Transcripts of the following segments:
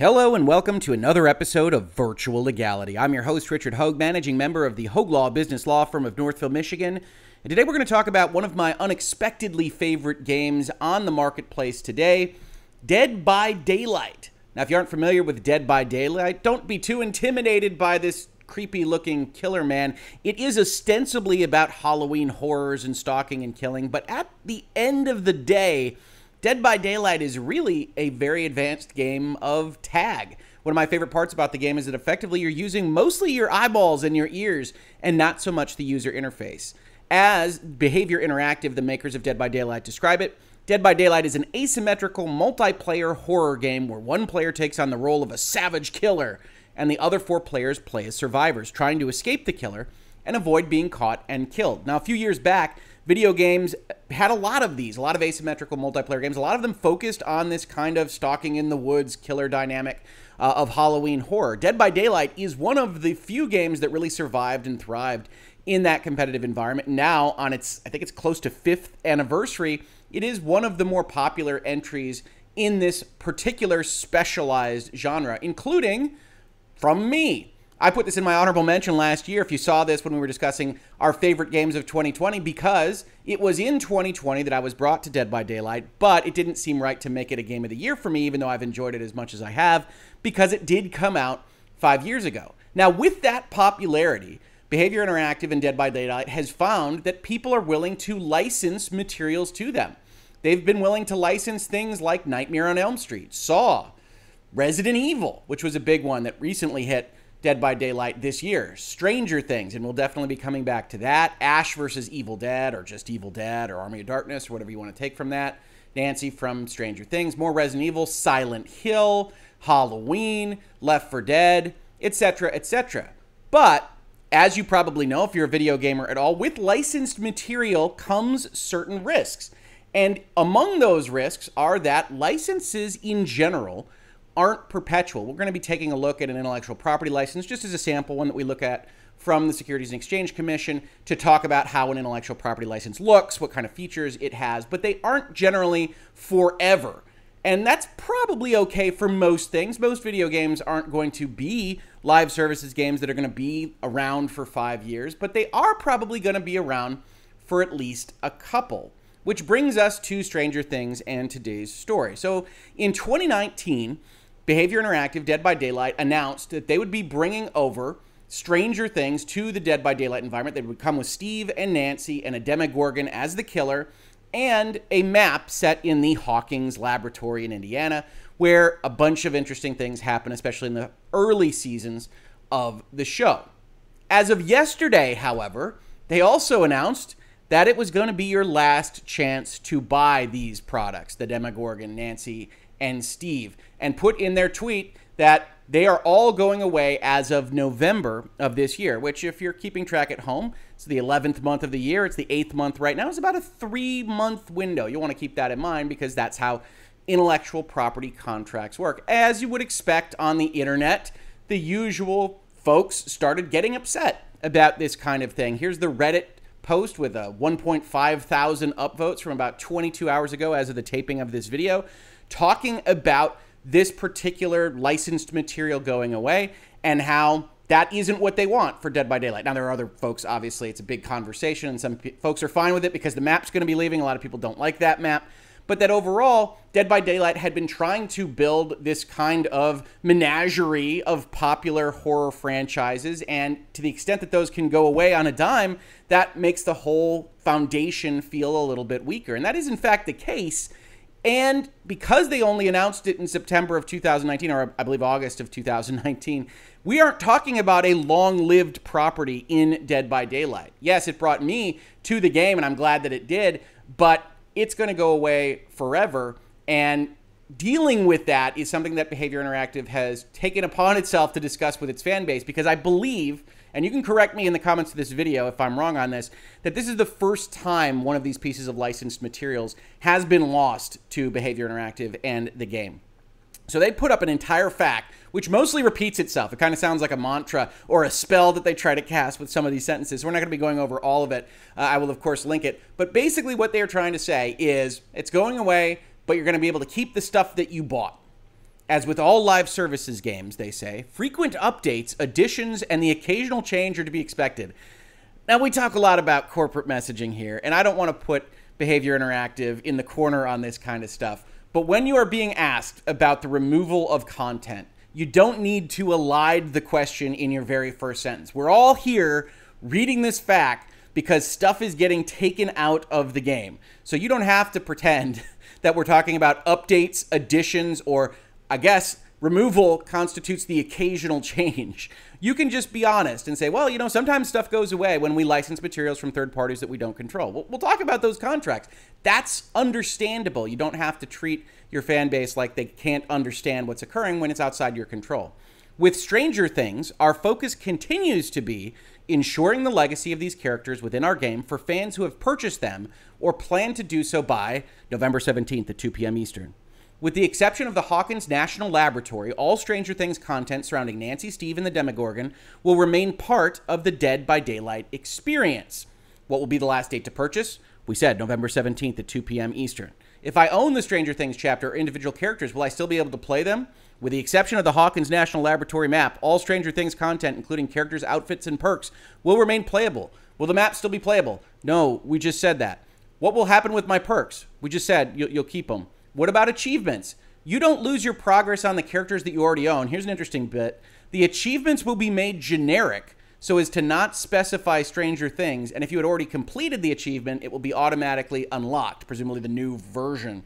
Hello and welcome to another episode of Virtual Legality. I'm your host, Richard Hogue, managing member of the Hogue Law Business Law Firm of Northville, Michigan. And today we're going to talk about one of my unexpectedly favorite games on the marketplace today, Dead by Daylight. Now, if you aren't familiar with Dead by Daylight, don't be too intimidated by this creepy-looking killer man. It is ostensibly about Halloween horrors and stalking and killing, but at the end of the day, Dead by Daylight is really a very advanced game of tag. One of my favorite parts about the game is that effectively you're using mostly your eyeballs and your ears and not so much the user interface. As Behavior Interactive, the makers of Dead by Daylight, describe it, Dead by Daylight is an asymmetrical multiplayer horror game where one player takes on the role of a savage killer and the other four players play as survivors, trying to escape the killer and avoid being caught and killed. Now, a few years back, video games had a lot of these, a lot of asymmetrical multiplayer games. A lot of them focused on this kind of stalking in the woods, killer dynamic of Halloween horror. Dead by Daylight is one of the few games that really survived and thrived in that competitive environment. Now, on its, I think it's close to 5th anniversary, it is one of the more popular entries in this particular specialized genre, including from me. I put this in my honorable mention last year, if you saw this when we were discussing our favorite games of 2020, because it was in 2020 that I was brought to Dead by Daylight, but it didn't seem right to make it a game of the year for me, even though I've enjoyed it as much as I have, because it did come out 5 years ago. Now, with that popularity, Behavior Interactive and Dead by Daylight has found that people are willing to license materials to them. They've been willing to license things like Nightmare on Elm Street, Saw, Resident Evil, which was a big one that recently hit Dead by Daylight this year, Stranger Things, and we'll definitely be coming back to that, Ash versus Evil Dead, or just Evil Dead, or Army of Darkness, or whatever you want to take from that, Nancy from Stranger Things, more Resident Evil, Silent Hill, Halloween, Left 4 Dead, etc., etc. But, as you probably know, if you're a video gamer at all, with licensed material comes certain risks. And among those risks are that licenses in general aren't perpetual. We're going to be taking a look at an intellectual property license, just as a sample one that we look at from the Securities and Exchange Commission to talk about how an intellectual property license looks, what kind of features it has, but they aren't generally forever. And that's probably okay for most things. Most video games aren't going to be live services games that are going to be around for 5 years, but they are probably going to be around for at least a couple, which brings us to Stranger Things and today's story. So in 2019, Behavior Interactive, Dead by Daylight, announced that they would be bringing over Stranger Things to the Dead by Daylight environment. They would come with Steve and Nancy and a Demogorgon as the killer and a map set in the Hawkins Laboratory in Indiana, where a bunch of interesting things happen, especially in the early seasons of the show. As of yesterday, however, they also announced that it was going to be your last chance to buy these products, the Demogorgon, Nancy, and Steve, and put in their tweet that they are all going away as of November of this year, which, if you're keeping track at home, it's the 11th month of the year, it's the 8th month right now, it's about a 3-month window. You'll want to keep that in mind because that's how intellectual property contracts work. As you would expect on the internet, the usual folks started getting upset about this kind of thing. Here's the Reddit post with a 1.5 thousand upvotes from about 22 hours ago as of the taping of this video, talking about this particular licensed material going away and how that isn't what they want for Dead by Daylight. Now, there are other folks, obviously, it's a big conversation, and some folks are fine with it because the map's going to be leaving. A lot of people don't like that map. But that overall, Dead by Daylight had been trying to build this kind of menagerie of popular horror franchises, and to the extent that those can go away on a dime, that makes the whole foundation feel a little bit weaker. And that is, in fact, the case. And because they only announced it in September of 2019, or I believe August of 2019, we aren't talking about a long-lived property in Dead by Daylight. Yes, it brought me to the game, and I'm glad that it did, but it's going to go away forever. And dealing with that is something that Behavior Interactive has taken upon itself to discuss with its fan base, because I believe, and you can correct me in the comments of this video if I'm wrong on this, that this is the first time one of these pieces of licensed materials has been lost to Behavior Interactive and the game. So they put up an entire fact, which mostly repeats itself. It kind of sounds like a mantra or a spell that they try to cast with some of these sentences. We're not going to be going over all of it. I will, of course, link it. But basically what they're trying to say is it's going away, but you're going to be able to keep the stuff that you bought. As with all live services games, they say, frequent updates, additions, and the occasional change are to be expected. Now, we talk a lot about corporate messaging here, and I don't want to put Behavior Interactive in the corner on this kind of stuff, but when you are being asked about the removal of content, you don't need to elide the question in your very first sentence. We're all here reading this fact because stuff is getting taken out of the game. So you don't have to pretend that we're talking about updates, additions, or I guess removal constitutes the occasional change. You can just be honest and say, well, you know, sometimes stuff goes away when we license materials from third parties that we don't control. We'll talk about those contracts. That's understandable. You don't have to treat your fan base like they can't understand what's occurring when it's outside your control. With Stranger Things, our focus continues to be ensuring the legacy of these characters within our game for fans who have purchased them or plan to do so by November 17th at 2 p.m. Eastern. With the exception of the Hawkins National Laboratory, all Stranger Things content surrounding Nancy, Steve, and the Demogorgon will remain part of the Dead by Daylight experience. What will be the last date to purchase? We said November 17th at 2 p.m. Eastern. If I own the Stranger Things chapter or individual characters, will I still be able to play them? With the exception of the Hawkins National Laboratory map, all Stranger Things content, including characters, outfits, and perks, will remain playable. Will the map still be playable? No, we just said that. What will happen with my perks? We just said you'll keep them. What about achievements? You don't lose your progress on the characters that you already own. Here's an interesting bit. The achievements will be made generic so as to not specify Stranger Things, and if you had already completed the achievement, it will be automatically unlocked, presumably the new version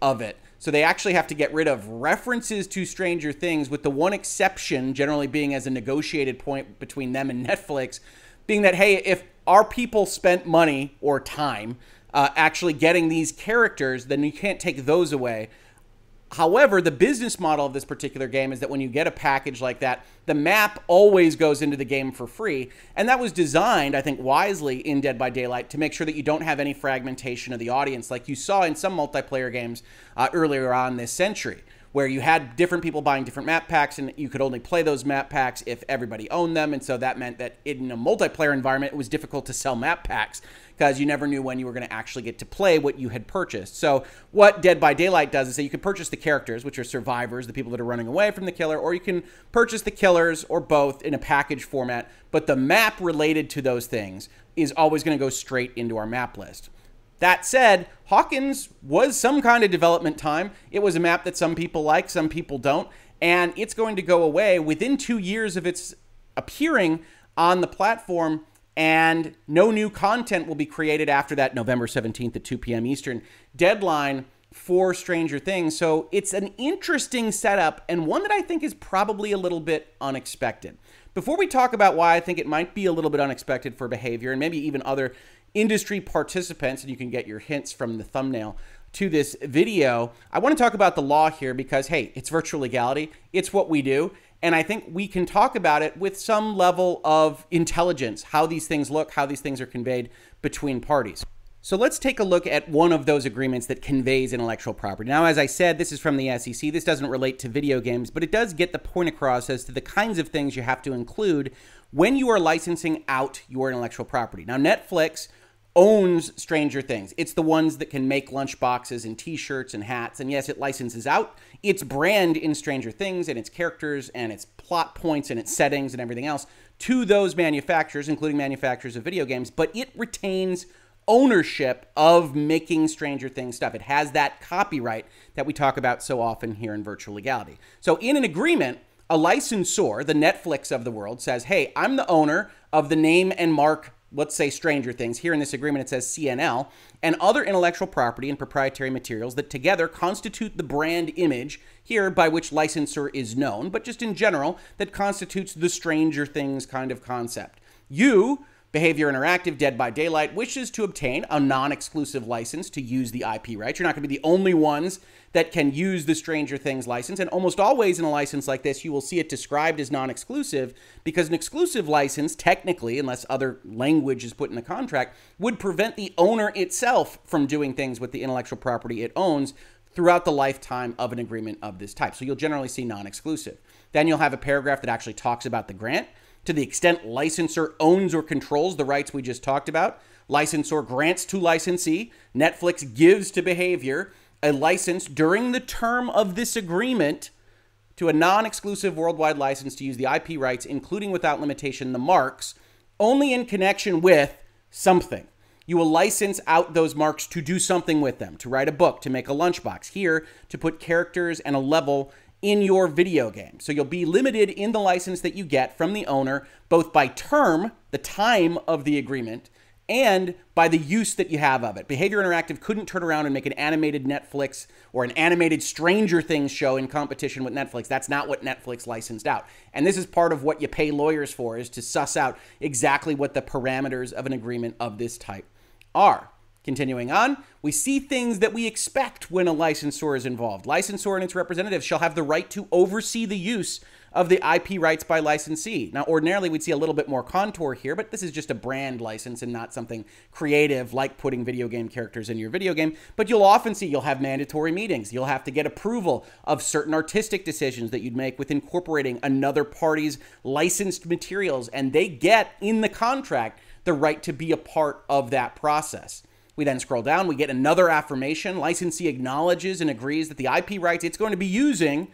of it. So they actually have to get rid of references to Stranger Things, with the one exception generally being as a negotiated point between them and Netflix, being that, hey, if our people spent money or time actually getting these characters, then you can't take those away. However, the business model of this particular game is that when you get a package like that, the map always goes into the game for free. And that was designed, I think, wisely in Dead by Daylight to make sure that you don't have any fragmentation of the audience like you saw in some multiplayer games earlier on this century, where you had different people buying different map packs and you could only play those map packs if everybody owned them. And so that meant that in a multiplayer environment, it was difficult to sell map packs because you never knew when you were going to actually get to play what you had purchased. So what Dead by Daylight does is that you can purchase the characters, which are survivors, the people that are running away from the killer, or you can purchase the killers or both in a package format. But the map related to those things is always going to go straight into our map list. That said, Hawkins was some kind of development time. It was a map that some people like, some people don't, and it's going to go away within 2 years of its appearing on the platform, and no new content will be created after that November 17th at 2 p.m. Eastern deadline for Stranger Things. So it's an interesting setup, and one that I think is probably a little bit unexpected. Before we talk about why I think it might be a little bit unexpected for Behavior and maybe even other industry participants, and you can get your hints from the thumbnail to this video, I want to talk about the law here because, hey, it's virtual legality. It's what we do. And I think we can talk about it with some level of intelligence, how these things look, how these things are conveyed between parties. So let's take a look at one of those agreements that conveys intellectual property. Now, as I said, this is from the SEC. This doesn't relate to video games, but it does get the point across as to the kinds of things you have to include when you are licensing out your intellectual property. Now, Netflix owns Stranger Things. It's the ones that can make lunchboxes and t-shirts and hats. And yes, it licenses out its brand in Stranger Things and its characters and its plot points and its settings and everything else to those manufacturers, including manufacturers of video games, but it retains ownership of making Stranger Things stuff. It has that copyright that we talk about so often here in virtual legality. So in an agreement, a licensor, the Netflix of the world, says, hey, I'm the owner of the name and mark, let's say Stranger Things. Here in this agreement, it says CNL, and other intellectual property and proprietary materials that together constitute the brand image here by which licensor is known, but just in general, that constitutes the Stranger Things kind of concept. You, Behavior Interactive, Dead by Daylight, wishes to obtain a non-exclusive license to use the IP rights. You're not going to be the only ones that can use the Stranger Things license. And almost always in a license like this, you will see it described as non-exclusive because an exclusive license, technically, unless other language is put in the contract, would prevent the owner itself from doing things with the intellectual property it owns throughout the lifetime of an agreement of this type. So you'll generally see non-exclusive. Then you'll have a paragraph that actually talks about the grant. To the extent licensor owns or controls the rights we just talked about, licensor grants to licensee, Netflix gives to Behavior a license during the term of this agreement to a non-exclusive worldwide license to use the IP rights, including without limitation the marks, only in connection with something. You will license out those marks to do something with them, to write a book, to make a lunchbox, here, to put characters and a level in your video game. So you'll be limited in the license that you get from the owner, both by term, the time of the agreement, and by the use that you have of it. Behavior Interactive couldn't turn around and make an animated Netflix or an animated Stranger Things show in competition with Netflix. That's not what Netflix licensed out. And this is part of what you pay lawyers for, is to suss out exactly what the parameters of an agreement of this type are. Continuing on, we see things that we expect when a licensor is involved. Licensor and its representatives shall have the right to oversee the use of the IP rights by licensee. Now, ordinarily, we'd see a little bit more contour here, but this is just a brand license and not something creative like putting video game characters in your video game. But you'll often see you'll have mandatory meetings. You'll have to get approval of certain artistic decisions that you'd make with incorporating another party's licensed materials, and they get in the contract the right to be a part of that process. We then scroll down, we get another affirmation. Licensee acknowledges and agrees that the IP rights it's going to be using,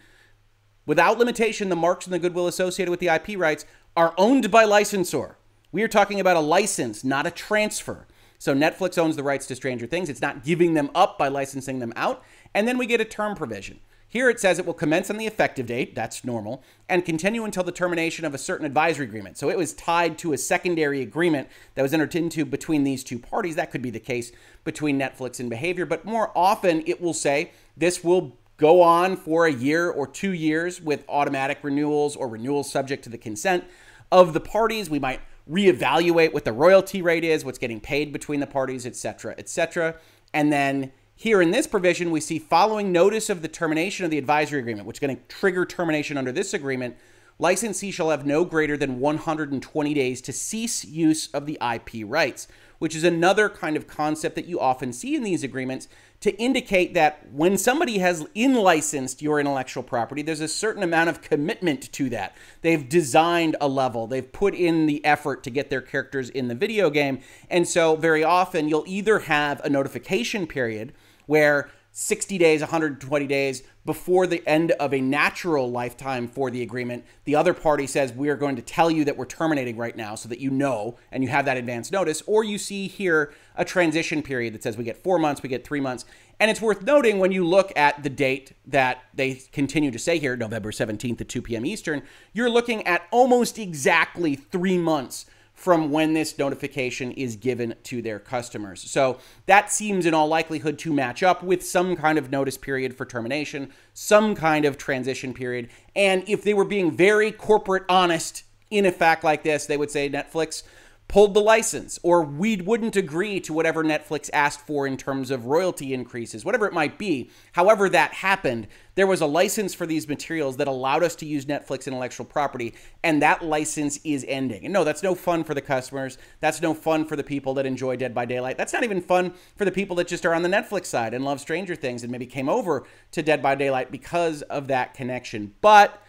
without limitation, the marks and the goodwill associated with the IP rights, are owned by licensor. We are talking about a license, not a transfer. So Netflix owns the rights to Stranger Things. It's not giving them up by licensing them out. And then we get a term provision. Here it says it will commence on the effective date, that's normal, and continue until the termination of a certain advisory agreement. So it was tied to a secondary agreement that was entered into between these two parties. That could be the case between Netflix and Behavior, but more often it will say this will go on for a year or 2 years with automatic renewals or renewals subject to the consent of the parties. We might reevaluate what the royalty rate is, what's getting paid between the parties, et cetera, et cetera. And then here in this provision, we see following notice of the termination of the advisory agreement, which is going to trigger termination under this agreement, licensee shall have no greater than 120 days to cease use of the IP rights, which is another kind of concept that you often see in these agreements to indicate that when somebody has in-licensed your intellectual property, there's a certain amount of commitment to that. They've designed a level. They've put in the effort to get their characters in the video game. And so very often you'll either have a notification period where 60 days, 120 days before the end of a natural lifetime for the agreement, the other party says, we are going to tell you that we're terminating right now so that you know, and you have that advance notice. Or you see here a transition period that says we get 4 months, we get 3 months. And it's worth noting when you look at the date that they continue to say here, November 17th at 2 p.m. Eastern, you're looking at almost exactly 3 months from when this notification is given to their customers. So that seems in all likelihood to match up with some kind of notice period for termination, some kind of transition period. And if they were being very corporate honest in a fact like this, they would say Netflix pulled the license, or we wouldn't agree to whatever Netflix asked for in terms of royalty increases, whatever it might be. However that happened, there was a license for these materials that allowed us to use Netflix intellectual property, and that license is ending. And no, that's no fun for the customers. That's no fun for the people that enjoy Dead by Daylight. That's not even fun for the people that just are on the Netflix side and love Stranger Things and maybe came over to Dead by Daylight because of that connection. But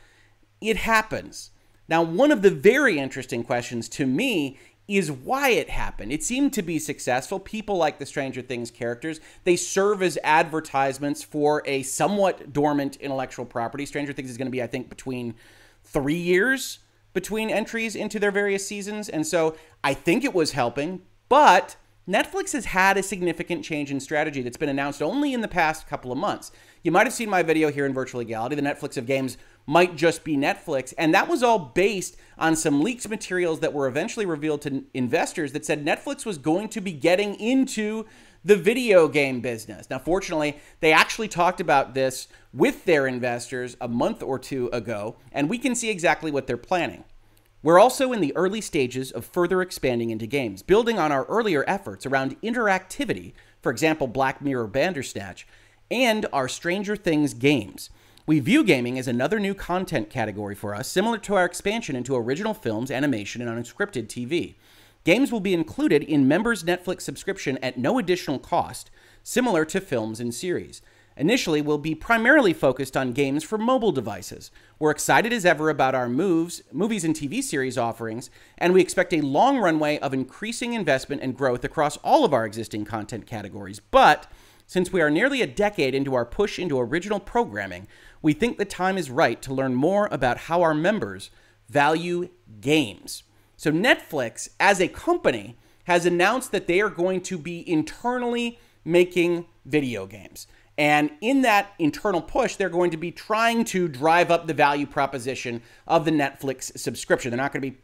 it happens. Now, one of the very interesting questions to me is why it happened. It seemed to be successful. People like the Stranger Things characters. They serve as advertisements for a somewhat dormant intellectual property. Stranger Things is going to be, I think, between 3 years between entries into their various seasons. And so I think it was helping, but Netflix has had a significant change in strategy that's been announced only in the past couple of months. You might have seen my video here in Virtual Legality, the Netflix of games might just be Netflix. And that was all based on some leaked materials that were eventually revealed to investors that said Netflix was going to be getting into the video game business. Now, fortunately, they actually talked about this with their investors a month or two ago, and we can see exactly what they're planning. We're also in the early stages of further expanding into games, building on our earlier efforts around interactivity, for example, Black Mirror Bandersnatch, and our Stranger Things games. We view gaming as another new content category for us, similar to our expansion into original films, animation, and unscripted TV. Games will be included in members' Netflix subscription at no additional cost, similar to films and series. Initially, we'll be primarily focused on games for mobile devices. We're excited as ever about our movies and TV series offerings, and we expect a long runway of increasing investment and growth across all of our existing content categories. But Since we are nearly a decade into our push into original programming, we think the time is right to learn more about how our members value games. So Netflix, as a company, has announced that they are going to be internally making video games. And in that internal push, they're going to be trying to drive up the value proposition of the Netflix subscription. They're not going to be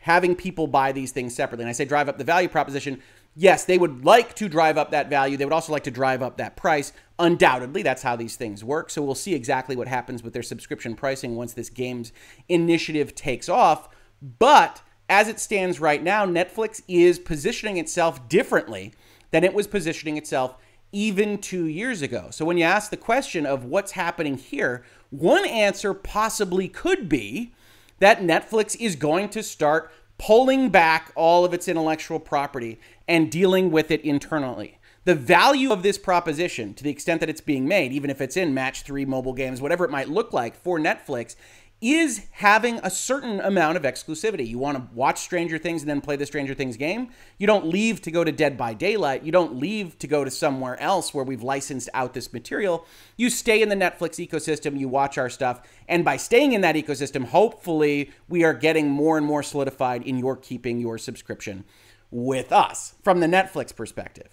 having people buy these things separately. And I say drive up the value proposition. Yes, they would like to drive up that value. They would also like to drive up that price. Undoubtedly, that's how these things work. So we'll see exactly what happens with their subscription pricing once this games initiative takes off. But as it stands right now, Netflix is positioning itself differently than it was positioning itself even 2 years ago. So when you ask the question of what's happening here, one answer possibly could be that Netflix is going to start pulling back all of its intellectual property and dealing with it internally. The value of this proposition, to the extent that it's being made, even if it's in match 3 mobile games, whatever it might look like for Netflix, is having a certain amount of exclusivity. You want to watch Stranger Things and then play the Stranger Things game? You don't leave to go to Dead by Daylight. You don't leave to go to somewhere else where we've licensed out this material. You stay in the Netflix ecosystem, you watch our stuff, and by staying in that ecosystem, hopefully we are getting more and more solidified in your keeping your subscription with us from the Netflix perspective.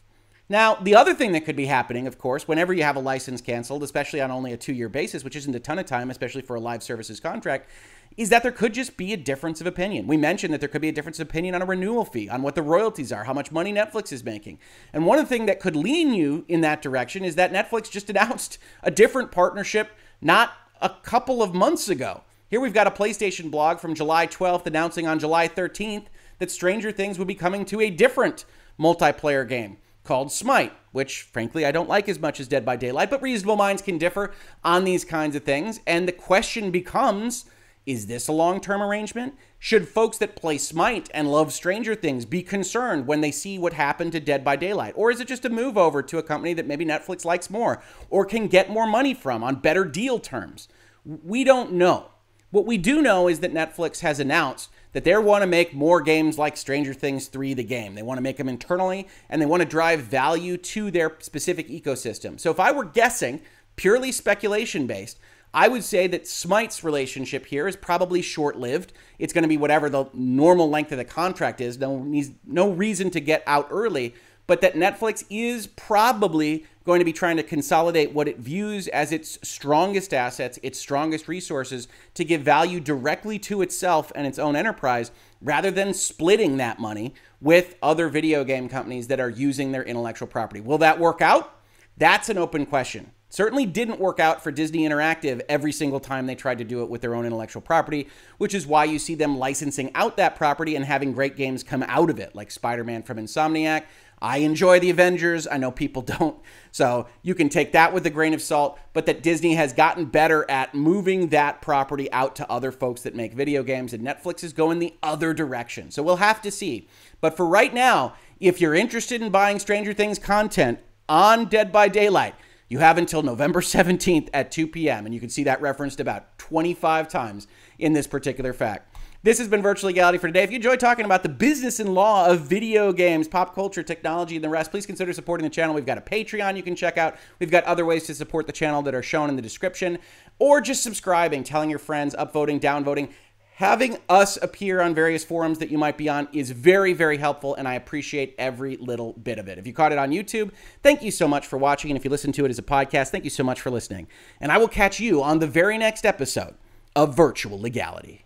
Now, the other thing that could be happening, of course, whenever you have a license canceled, especially on only a 2-year basis, which isn't a ton of time, especially for a live services contract, is that there could just be a difference of opinion. We mentioned that there could be a difference of opinion on a renewal fee, on what the royalties are, how much money Netflix is making. And one of the things that could lean you in that direction is that Netflix just announced a different partnership not a couple of months ago. Here we've got a PlayStation blog from July 12th announcing on July 13th that Stranger Things would be coming to a different multiplayer game called Smite, which frankly I don't like as much as Dead by Daylight, but reasonable minds can differ on these kinds of things. And the question becomes, is this a long-term arrangement? Should folks that play Smite and love Stranger Things be concerned when they see what happened to Dead by Daylight? Or is it just a move over to a company that maybe Netflix likes more or can get more money from on better deal terms? We don't know. What we do know is that Netflix has announced that they want to make more games like Stranger Things 3, the game. They want to make them internally, and they want to drive value to their specific ecosystem. So if I were guessing, purely speculation-based, I would say that Smite's relationship here is probably short-lived. It's going to be whatever the normal length of the contract is. No reason to get out early, but that Netflix is probably going to be trying to consolidate what it views as its strongest assets, its strongest resources, to give value directly to itself and its own enterprise, rather than splitting that money with other video game companies that are using their intellectual property. Will that work out? That's an open question. Certainly didn't work out for Disney Interactive every single time they tried to do it with their own intellectual property, which is why you see them licensing out that property and having great games come out of it, like Spider-Man from Insomniac. I enjoy the Avengers. I know people don't. So you can take that with a grain of salt, but that Disney has gotten better at moving that property out to other folks that make video games, and Netflix is going the other direction. So we'll have to see. But for right now, if you're interested in buying Stranger Things content on Dead by Daylight, you have until November 17th at 2 p.m. And you can see that referenced about 25 times in this particular fact. This has been Virtual Legality for today. If you enjoy talking about the business and law of video games, pop culture, technology, and the rest, please consider supporting the channel. We've got a Patreon you can check out. We've got other ways to support the channel that are shown in the description, or just subscribing, telling your friends, upvoting, downvoting. Having us appear on various forums that you might be on is very, very helpful, and I appreciate every little bit of it. If you caught it on YouTube, thank you so much for watching, and if you listen to it as a podcast, thank you so much for listening. And I will catch you on the very next episode of Virtual Legality.